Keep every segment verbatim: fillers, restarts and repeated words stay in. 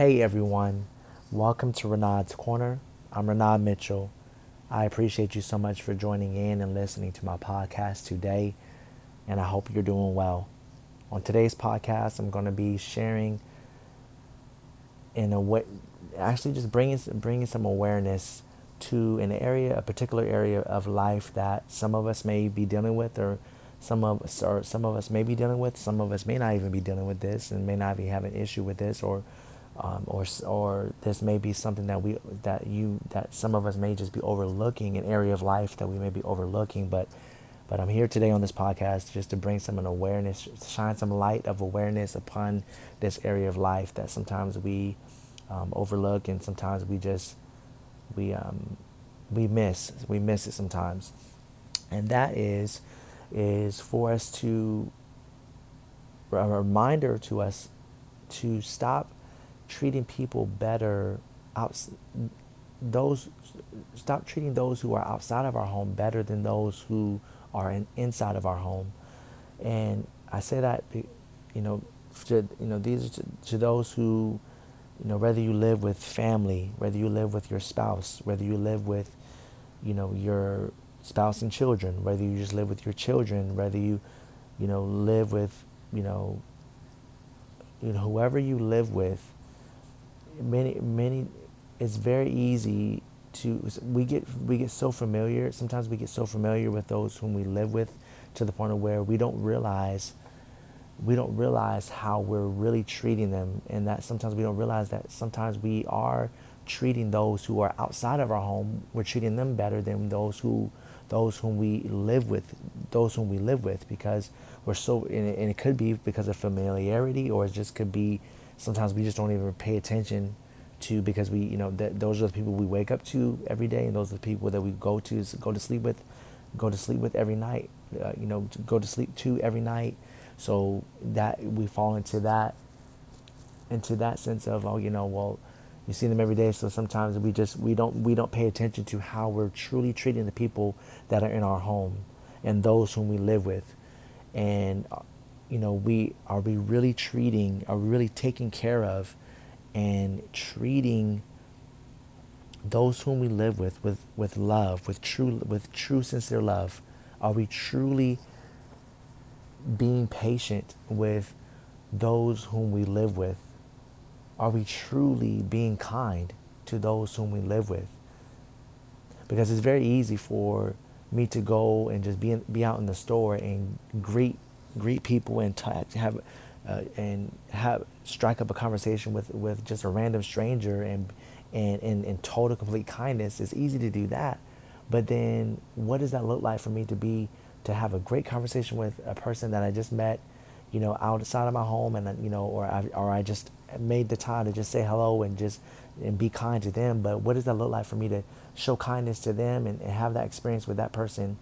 Hey everyone, welcome to Renard's Corner. I'm Renard Mitchell. I appreciate you so much for joining in and listening to my podcast today, and I hope you're doing well. On today's podcast, I'm going to be sharing in a way, actually just bringing, bringing some awareness to an area, a particular area of life that some of us may be dealing with, or some of us, or some of us may be dealing with, some of us may not even be dealing with this and may not be having an issue with this, or Um, or or this may be something that we that you that some of us may just be overlooking, an area of life that we may be overlooking. But but I'm here today on this podcast just to bring some an awareness, shine some light of awareness upon this area of life that sometimes we um, overlook, and sometimes we just we um we miss we miss it sometimes, and that is is for us to a reminder to us to stop treating people better out, those stop treating those who are outside of our home better than those who are in, inside of our home. And I say that, you know, to, you know, these are to, to those who, you know, whether you live with family, whether you live with your spouse, whether you live with, you know, your spouse and children, whether you just live with your children, whether you, you know, live with, you know, you know, whoever you live with. Many, many, it's very easy to, we get we get so familiar, sometimes we get so familiar with those whom we live with to the point of where we don't realize, we don't realize how we're really treating them, and that sometimes we don't realize that sometimes we are treating those who are outside of our home, we're treating them better than those who, those whom we live with, those whom we live with, because we're so, and it, and it could be because of familiarity, or it just could be, sometimes we just don't even pay attention to, because we, you know, th- those are the people we wake up to every day, and those are the people that we go to go to sleep with, go to sleep with every night, uh, you know, to go to sleep to every night. So that we fall into that, into that sense of, oh, you know, well, you see them every day, so sometimes we just we don't we don't pay attention to how we're truly treating the people that are in our home and those whom we live with, and. You know, we are we really treating, are we really taking care of and treating those whom we live with, with, with love, with true, with true sincere love? Are we truly being patient with those whom we live with? Are we truly being kind to those whom we live with? Because it's very easy for me to go and just be in, be out in the store and greet greet people and t- have uh, and have strike up a conversation with, with just a random stranger and and and, and total complete kindness. It's easy to do that, but then what does that look like for me to be to have a great conversation with a person that I just met, you know, outside of my home, and you know, or I or I just made the time to just say hello and just and be kind to them. But what does that look like for me to show kindness to them and, and have that experience with that person?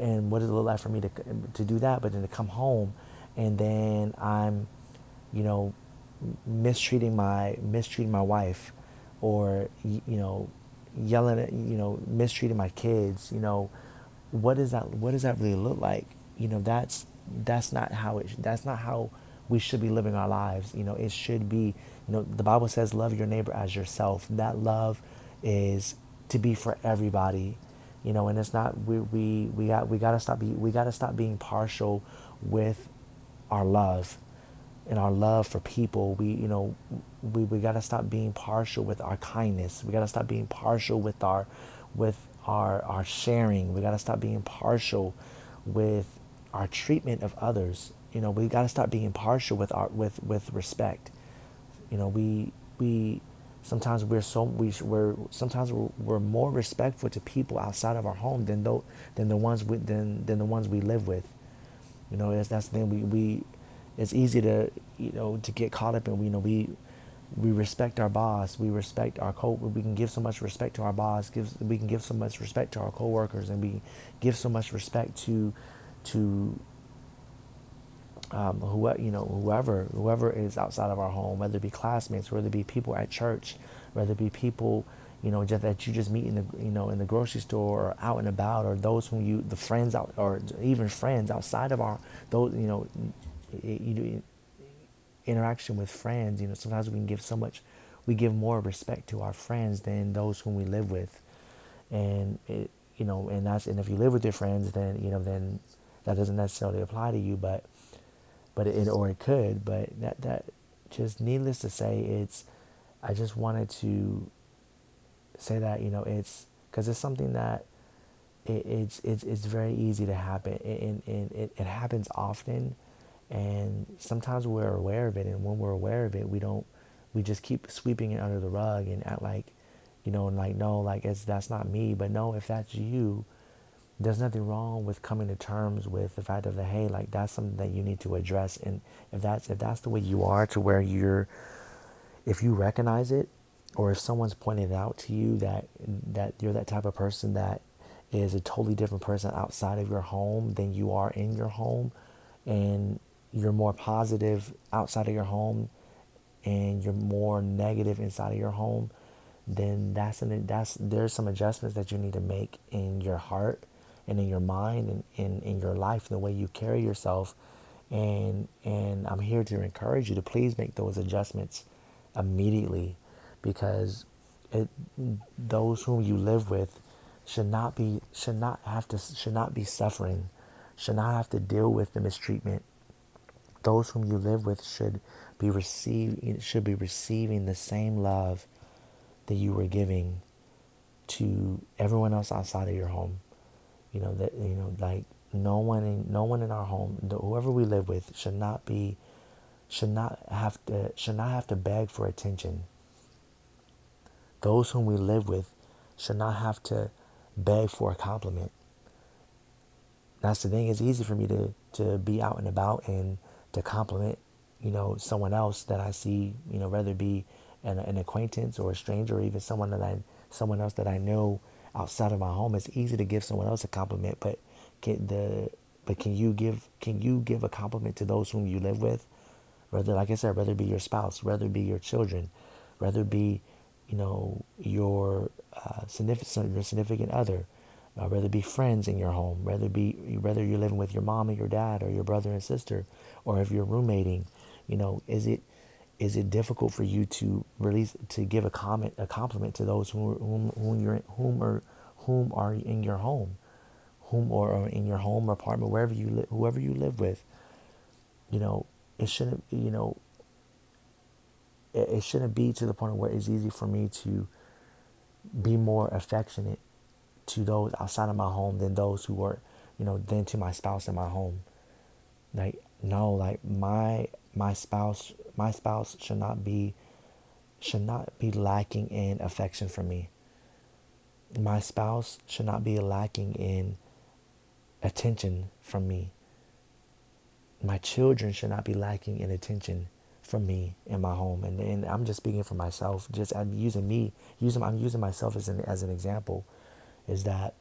And what does it look like for me to to do that, but then to come home, and then I'm, you know, mistreating my mistreating my wife, or you know, yelling at you know mistreating my kids. You know, what is that? What does that really look like? You know, that's that's not how it. That's not how we should be living our lives. You know, it should be. You know, the Bible says, "Love your neighbor as yourself." That love is to be for everybody. You know, and it's not we we we got we gotta stop be, we gotta stop being partial with our love and our love for people. We you know we, we gotta stop being partial with our kindness. We gotta stop being partial with our with our our sharing. We gotta stop being partial with our treatment of others. You know, we gotta stop being partial with our with, with respect. You know, we we. Sometimes we're so we we're sometimes we're, we're more respectful to people outside of our home than though than the ones we than, than the ones we live with. You know, that's that's the thing. We, we it's easy to you know to get caught up in you know we we respect our boss, we respect our co we can give so much respect to our boss, gives we can give so much respect to our coworkers, and we give so much respect to to Um, who you know, whoever whoever is outside of our home, whether it be classmates, whether it be people at church, whether it be people, you know, just, that you just meet in the you know in the grocery store or out and about, or those whom you the friends out or even friends outside of our those you know, you, you, interaction with friends. You know, sometimes we can give so much we give more respect to our friends than those whom we live with. And it, you know, and that's, and if you live with your friends, then, you know, then that doesn't necessarily apply to you, but, but it, or it could, but that, that just needless to say, it's, I just wanted to say that, you know, it's, cause it's something that it, it's, it's, it's very easy to happen, and it, it, it happens often. And sometimes we're aware of it, and when we're aware of it, we don't, we just keep sweeping it under the rug and act like, you know, and like, no, like it's, that's not me. But no, if that's you, there's nothing wrong with coming to terms with the fact of the, hey, like that's something that you need to address. And if that's, if that's the way you are, to where you're, if you recognize it, or if someone's pointed out to you that, that you're that type of person that is a totally different person outside of your home than you are in your home, and you're more positive outside of your home and you're more negative inside of your home, then that's an, that's, there's some adjustments that you need to make in your heart and in your mind and in, in your life, the way you carry yourself. And, and I'm here to encourage you to please make those adjustments immediately, because it, those whom you live with should not be, should not have to, should not be suffering, should not have to deal with the mistreatment. Those whom you live with should be receive, should be receiving the same love that you were giving to everyone else outside of your home. You know, that, you know, like no one in, no one in our home, whoever we live with, should not be, should not have to, should not have to beg for attention. Those whom we live with should not have to beg for a compliment. That's the thing. It's easy for me to, to be out and about and to compliment, you know, someone else that I see, you know, whether it be an, an acquaintance or a stranger, or even someone that I, someone else that I know outside of my home. It's easy to give someone else a compliment, but can the, but can you give, can you give a compliment to those whom you live with? Whether, like I said, whether it be your spouse, whether it be your children, whether it be, you know, your uh, significant, your significant other, uh, whether it be friends in your home, whether it be, whether you're living with your mom or your dad or your brother and sister, or if you're roommating, you know, is it, is it difficult for you to release, to give a comment, a compliment to those whom, whom, whom you're, whom or whom are in your home, whom or, or in your home or apartment, wherever you live, whoever you live with, you know, it shouldn't, you know, it, it shouldn't be to the point where it's easy for me to be more affectionate to those outside of my home than those who are, you know, than to my spouse in my home. Like, no, like my, my spouse, my spouse should not be, should not be lacking in affection for me. My spouse should not be lacking in attention from me. My children should not be lacking in attention from me in my home. And, and I'm just speaking for myself. Just I'm using me, using I'm using myself as an as an example, is that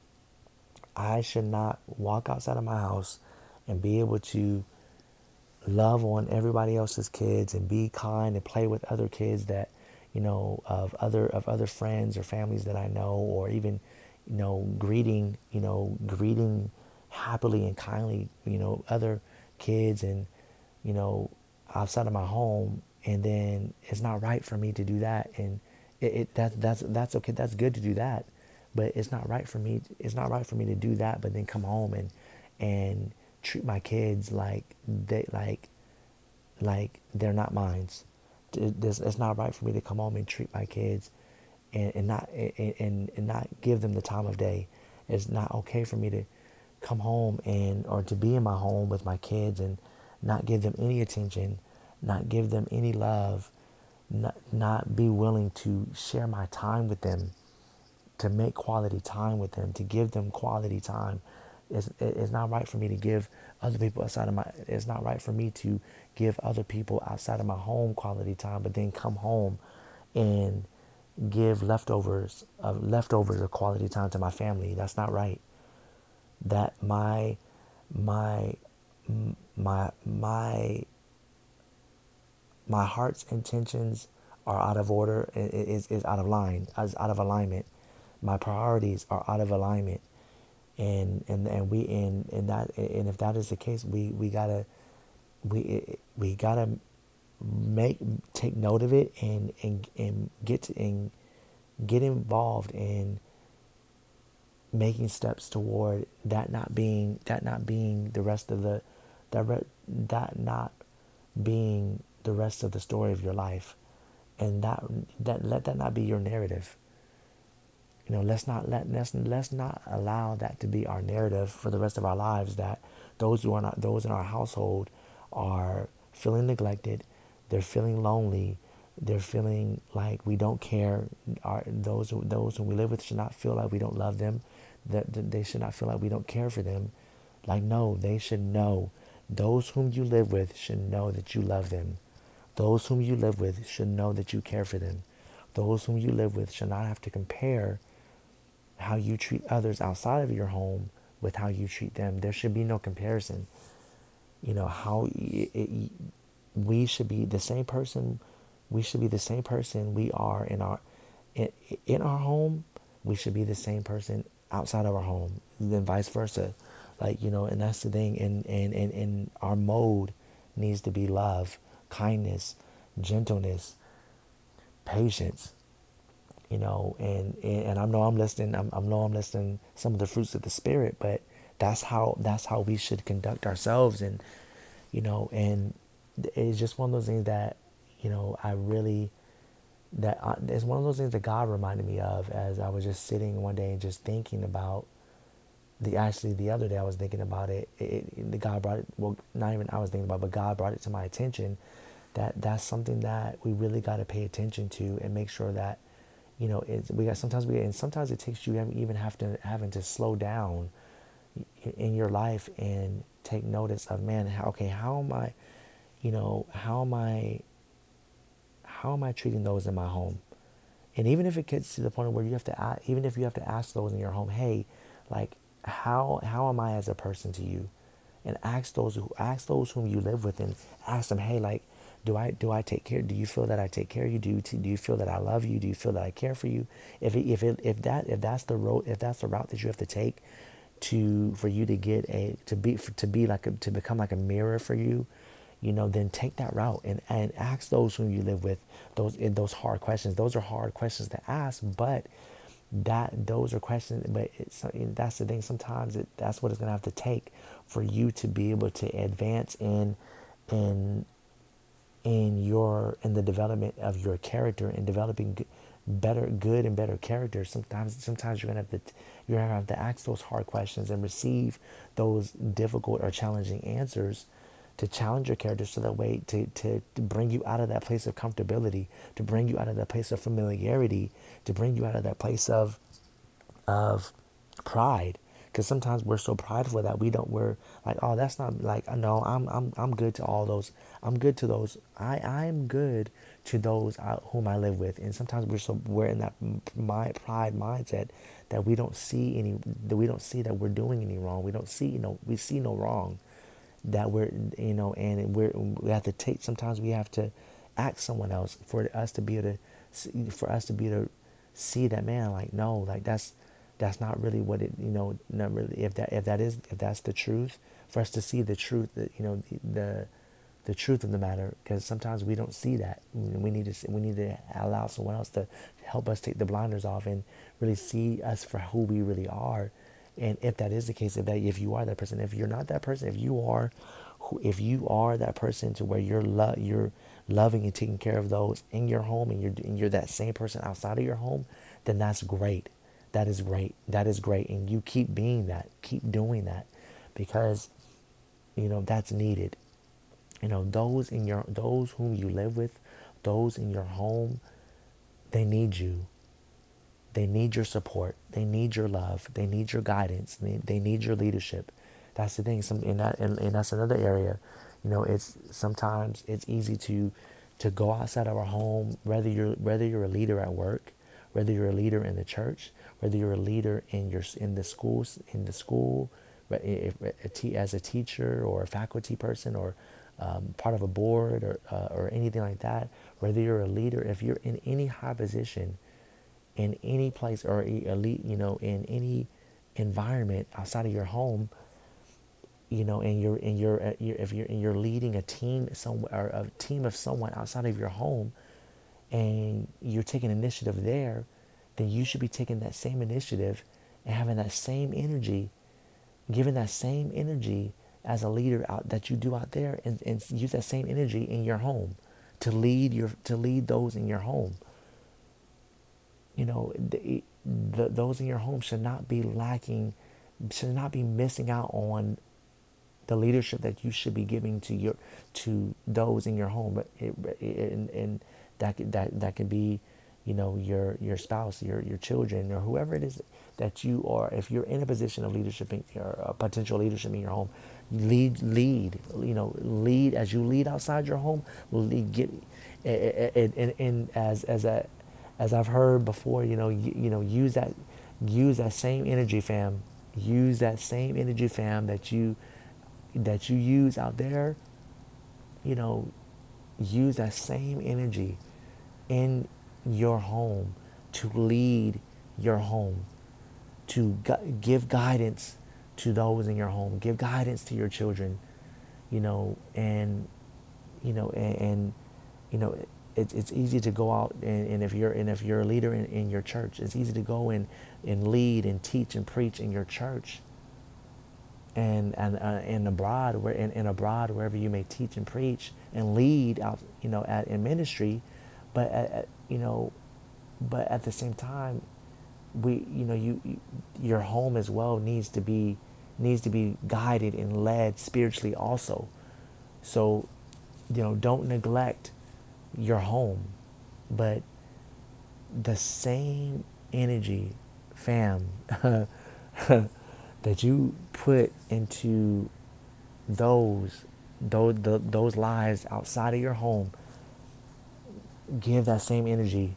I should not walk outside of my house and be able to love on everybody else's kids and be kind and play with other kids that, you know, of other of other friends or families that I know, or even, you know, greeting, you know, greeting happily and kindly, you know, other kids and, you know, outside of my home. And then it's not right for me to do that. And it, it that's that's that's okay. That's good to do that, but it's not right for me. It's not right for me to do that, but then come home and and treat my kids like they like like they're not mine. It's, it's not right for me to come home and treat my kids and, and not and, and not give them the time of day. It's not okay for me to come home and or to be in my home with my kids and not give them any attention, not give them any love, not, not be willing to share my time with them, to make quality time with them, to give them quality time. It's, it's not right for me to give other people outside of my, it's not right for me to give other people outside of my home quality time, but then come home and give leftovers of leftovers of quality time to my family. That's not right. That my, my, my, my, my heart's intentions are out of order, is, is out of line, is out of alignment. My priorities are out of alignment. And, and, and we, and, and that, and if that is the case, we, we gotta, we, we gotta make take note of it and and, and get to, and get involved in making steps toward that not being that not being the rest of the that re, that not being the rest of the story of your life, and that that let that not be your narrative. You know, let's not let let's, let's not allow that to be our narrative for the rest of our lives. That those who are not those in our household are feeling neglected, they're feeling lonely, they're feeling like we don't care. Our, those who those who we live with should not feel like we don't love them. That, that they should not feel like we don't care for them. Like no, they should know. Those whom you live with should know that you love them. Those whom you live with should know that you care for them. Those whom you live with should not have to compare how you treat others outside of your home with how you treat them. There should be no comparison. You know, how it, it, we should be the same person. We should be the same person we are in our in, in our home. We should be the same person outside of our home, then vice versa. Like, you know, and that's the thing. And, and, and, and our mode needs to be love, kindness, gentleness, patience, you know, and, and, and I know I'm listening, I'm, I know I'm listening some of the fruits of the spirit, but that's how, that's how we should conduct ourselves. And, you know, and it's just one of those things that, you know, I really, that I, it's one of those things that God reminded me of as I was just sitting one day and just thinking about the, actually the other day I was thinking about it, it, it the God brought it, well, not even I was thinking about it, but God brought it to my attention. That that's something that we really got to pay attention to and make sure that, you know, it's, we got, sometimes we, and sometimes it takes you even have to, having to slow down in your life and take notice of, man, how, okay, how am I, you know, how am I, how am I treating those in my home? And even if it gets to the point where you have to, even if you have to ask those in your home, hey, like, how, how am I as a person to you? And ask those who, ask those whom you live with and ask them, hey, like, Do I do I take care? Do you feel that I take care of you? Do you do you feel that I love you? Do you feel that I care for you? If it, if it, if that if that's the road if that's the route that you have to take to for you to get a to be for, to be like a, to become like a mirror for you, you know, then take that route and, and ask those whom you live with those those hard questions. Those are hard questions to ask, but that those are questions. But it's, that's the thing. Sometimes it, that's what it's gonna have to take for you to be able to advance in in. in your in the development of your character and developing better good and better character. Sometimes sometimes you're gonna have to you're gonna have to ask those hard questions and receive those difficult or challenging answers to challenge your character, so that way to, to, to bring you out of that place of comfortability, to bring you out of that place of familiarity, to bring you out of that place of of pride. Because sometimes we're so prideful that we don't, we're like, oh, that's not like, no, I'm I'm I'm good to all those. I'm good to those. I, I'm good to those I, whom I live with. And sometimes we're so we're in that my pride mindset that we don't see any, that we don't see that we're doing any wrong. We don't see, you know, we see no wrong that we're, you know, and we're, we have to take, sometimes we have to ask someone else for us to be able to, for us to be able to see that, man, like, no, like that's, That's not really what it, you know, not really, if that, if that is, if that's the truth, for us to see the truth, you know, the, the truth of the matter, because sometimes we don't see that. We need to, we need to allow someone else to help us take the blinders off and really see us for who we really are. And if that is the case, if that, if you are that person, if you're not that person, if you are, if you are that person to where you're lo- you're loving and taking care of those in your home, and you're, and you're that same person outside of your home, then that's great. That is great. That is great. And you keep being that. Keep doing that, because, you know, that's needed. You know, those in your, those whom you live with, those in your home, they need you. They need your support. They need your love. They need your guidance. They, they need your leadership. That's the thing. Some, and, that, and, and that's another area. You know, it's sometimes it's easy to to go outside of our home, whether you're whether you're a leader at work, whether you're a leader in the church, whether you're a leader in your in the schools, in the school, as a teacher or a faculty person or um, part of a board or uh, or anything like that. Whether you're a leader, if you're in any high position, in any place or elite, you know, in any environment outside of your home, you know, and you're in your if you're and you're leading a team somewhere, a team of someone outside of your home, and you're taking initiative there, then you should be taking that same initiative and having that same energy, giving that same energy as a leader out that you do out there, and, and use that same energy in your home to lead your to lead those in your home. You know, the, the, those in your home should not be lacking, should not be missing out on the leadership that you should be giving to your to those in your home. But it, it, and, and that that that could be, you know, your your spouse, your your children, or whoever it is that you are. If you're in a position of leadership in, or a potential leadership in your home, lead lead. You know, lead as you lead outside your home. Lead, get and, and, and as as a as I've heard before. You know, you, you know, use that use that same energy, fam. Use that same energy, fam. That you. that you use out there, you know, use that same energy in your home to lead your home, to gu- give guidance to those in your home, give guidance to your children, you know, and, you know, and, and you know, it's it's easy to go out and, and if you're and if you're a leader in, in your church, it's easy to go and, and lead and teach and preach in your church. And and, uh, and abroad, where and, and abroad, wherever you may teach and preach and lead out, you know, at in ministry, but at, at, you know, but at the same time, we, you know, you, you your home as well needs to be needs to be guided and led spiritually also. So, you know, don't neglect your home, but the same energy, fam. That you put into those those the, those lives outside of your home, give that same energy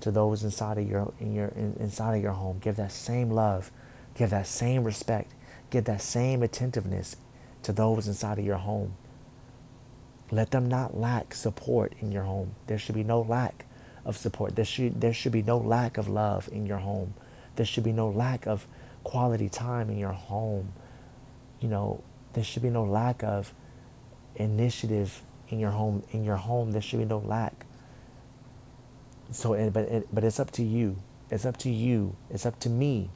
to those inside of your in your in, inside of your home. Give that same love, give that same respect, give that same attentiveness to those inside of your home. Let them not lack support in your home. There should be no lack of support. There should there should be no lack of love in your home. There should be no lack of quality time in your home. You know, there should be no lack of initiative in your home. In your home, there should be no lack. So, but it, but it's up to you. It's up to you. It's up to me.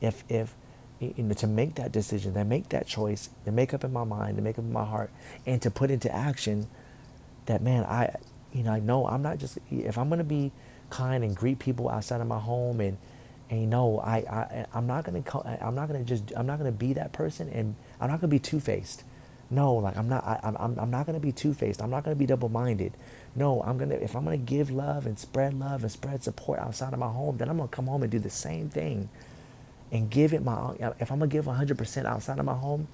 If if you know, to make that decision, to make that choice, to make up in my mind, to make up in my heart, and to put into action. That man, I you know I know I'm not just if I'm gonna be kind and greet people outside of my home and. And you know, I, I, I'm not gonna, I'm not gonna just, I'm not gonna be that person, and I'm not gonna be two-faced. No, like I'm not, I, I'm, I'm not gonna be two-faced. I'm not gonna be double-minded. No, I'm gonna, if I'm gonna give love and spread love and spread support outside of my home, then I'm gonna come home and do the same thing, and give it my. If I'm gonna give one hundred percent outside of my home,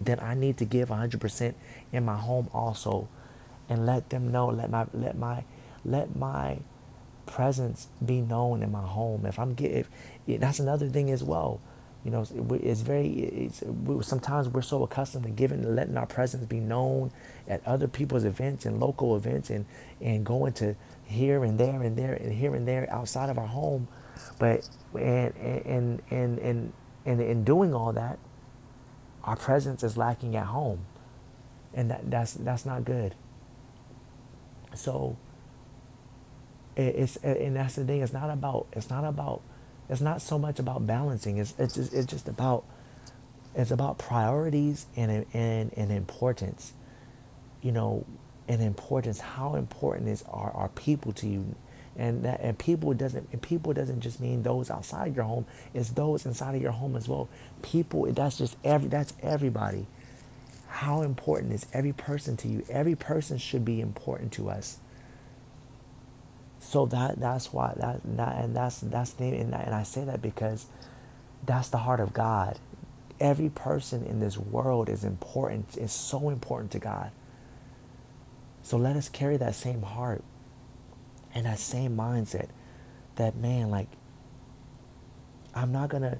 then I need to give one hundred percent in my home also, and let them know, let my, let my, let my. presence be known in my home. If I'm getting, that's another thing as well. You know, it's very. It's we, sometimes we're so accustomed to giving, letting our presence be known at other people's events and local events, and and going to here and there and there and here and there outside of our home. But and and and and and in doing all that, our presence is lacking at home, and that that's that's not good. So. It's and that's the thing. It's not about. It's not about. It's not so much about balancing. It's it's just, it's just about. It's about priorities and and and importance. You know, and importance. How important is are our people to you? And that and people doesn't and people doesn't just mean those outside your home. It's those inside of your home as well. People. That's just every. That's everybody. How important is every person to you? Every person should be important to us. So that that's why that, that and that's that's the and, that, and I say that because that's the heart of God. Every person in this world is important. Is so important to God. So let us carry that same heart and that same mindset. That man, like I'm not gonna,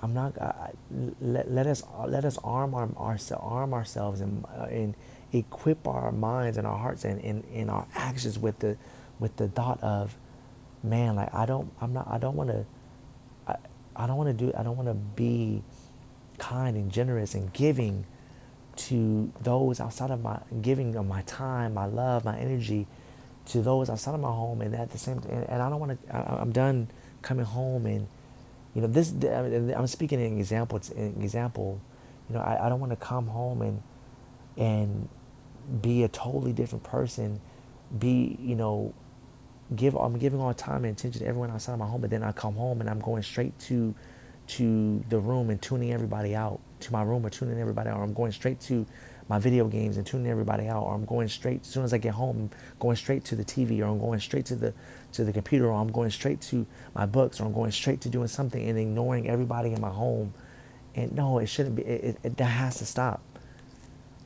I'm not. I, let let us let us arm our, our arm ourselves and uh, and equip our minds and our hearts and in in our actions with the. With the thought of, man, like I don't, I'm not, I don't want to, I, I don't want to do, I don't want to be kind and generous and giving to those outside of my, giving of my time, my love, my energy to those outside of my home. And at the same time, and, and I don't want to, I'm done coming home and, you know, this, I mean, I'm speaking an example, it's an example, you know, I, I don't want to come home and, and be a totally different person, be, you know, give, I'm giving all time and attention to everyone outside of my home, but then I come home and I'm going straight to, to the room and tuning everybody out, to my room or tuning everybody out, or I'm going straight to my video games and tuning everybody out, or I'm going straight, as soon as I get home, I'm going straight to the T V, or I'm going straight to the to the computer, or I'm going straight to my books, or I'm going straight to doing something and ignoring everybody in my home. And no, it shouldn't be, it, it, it, that has to stop.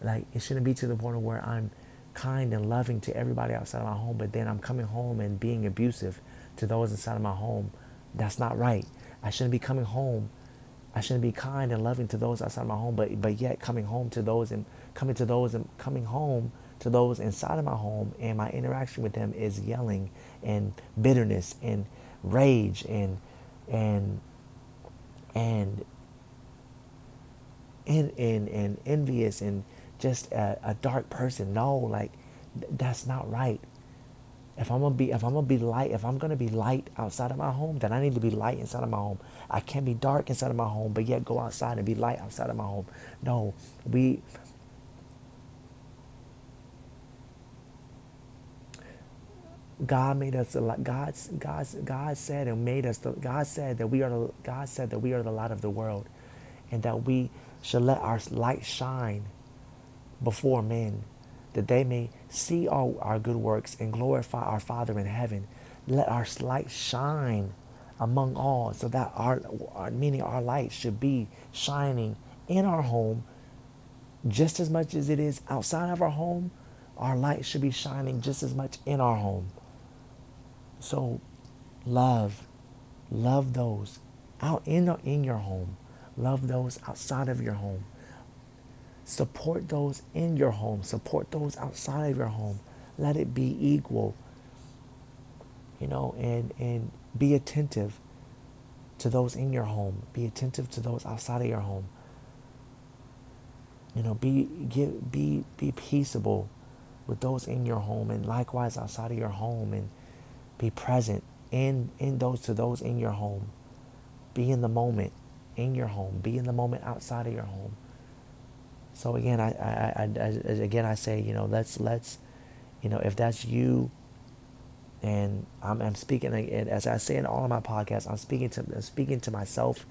Like, it shouldn't be to the point where I'm kind and loving to everybody outside of my home, but then I'm coming home and being abusive to those inside of my home. That's not right. I shouldn't be coming home. I shouldn't be kind and loving to those outside of my home, but but yet coming home to those and coming to those and coming home to those inside of my home, and my interaction with them is yelling and bitterness and rage and and and and and, and envious and just a, a dark person. No, like th- that's not right. If I'm gonna be, if I'm gonna be light, if I'm gonna be light outside of my home, then I need to be light inside of my home. I can't be dark inside of my home, but yet go outside and be light outside of my home. No, we. God made us the light. God, God, God said and made us. The, God said that we are. The, God said that we are the light of the world, and that we should let our light shine before men, that they may see all our good works and glorify our Father in heaven. Let our light shine among all, so that our, our meaning our light should be shining in our home just as much as it is outside of our home. Our light should be shining just as much in our home. So love, love those out in, in your home. Love those outside of your home. Support those in your home. Support those outside of your home. Let it be equal. You know, and and be attentive to those in your home. Be attentive to those outside of your home. You know, be give be be peaceable with those in your home and likewise outside of your home, and be present in in those to those in your home. Be in the moment in your home. Be in the moment outside of your home. So again, I, I, I, I again I say, you know, let's let's, you know, if that's you, and I'm, I'm speaking, and as I say in all of my podcasts, I'm speaking to I'm speaking to myself,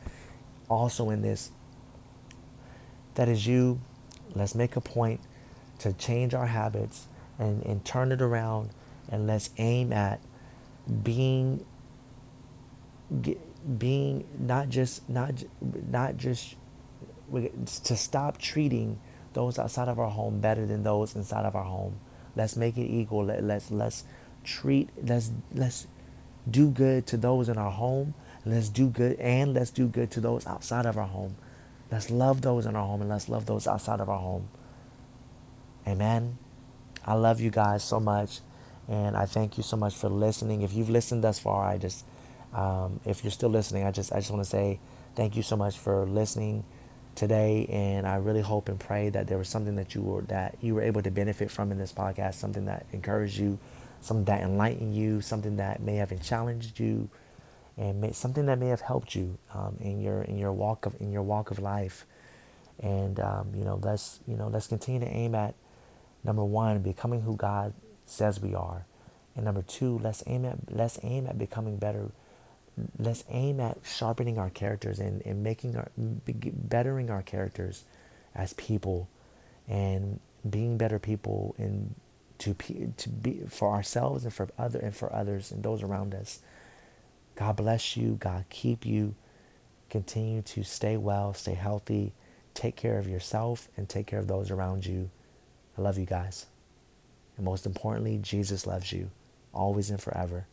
also in this. That is you. Let's make a point to change our habits and and turn it around, and let's aim at being. Being not just not not just. We, to stop treating those outside of our home better than those inside of our home. Let's make it equal. Let, let's let's treat. Let's let's do good to those in our home. Let's do good and let's do good to those outside of our home. Let's love those in our home and let's love those outside of our home. Amen. I love you guys so much, and I thank you so much for listening. If you've listened thus far, I just um, if you're still listening, I just I just want to say thank you so much for listening today, and I really hope and pray that there was something that you were that you were able to benefit from in this podcast, something that encouraged you, something that enlightened you, something that may have challenged you, and may, something that may have helped you um, in your in your walk of in your walk of life. And um, you know, let's you know let's continue to aim at number one, becoming who God says we are, and number two, let's aim at let's aim at becoming better. Let's aim at sharpening our characters and, and making our bettering our characters as people, and being better people, and to to be for ourselves and for other and for others and those around us. God bless you. God keep you. Continue to stay well, stay healthy, take care of yourself, and take care of those around you. I love you guys, and most importantly, Jesus loves you, always and forever.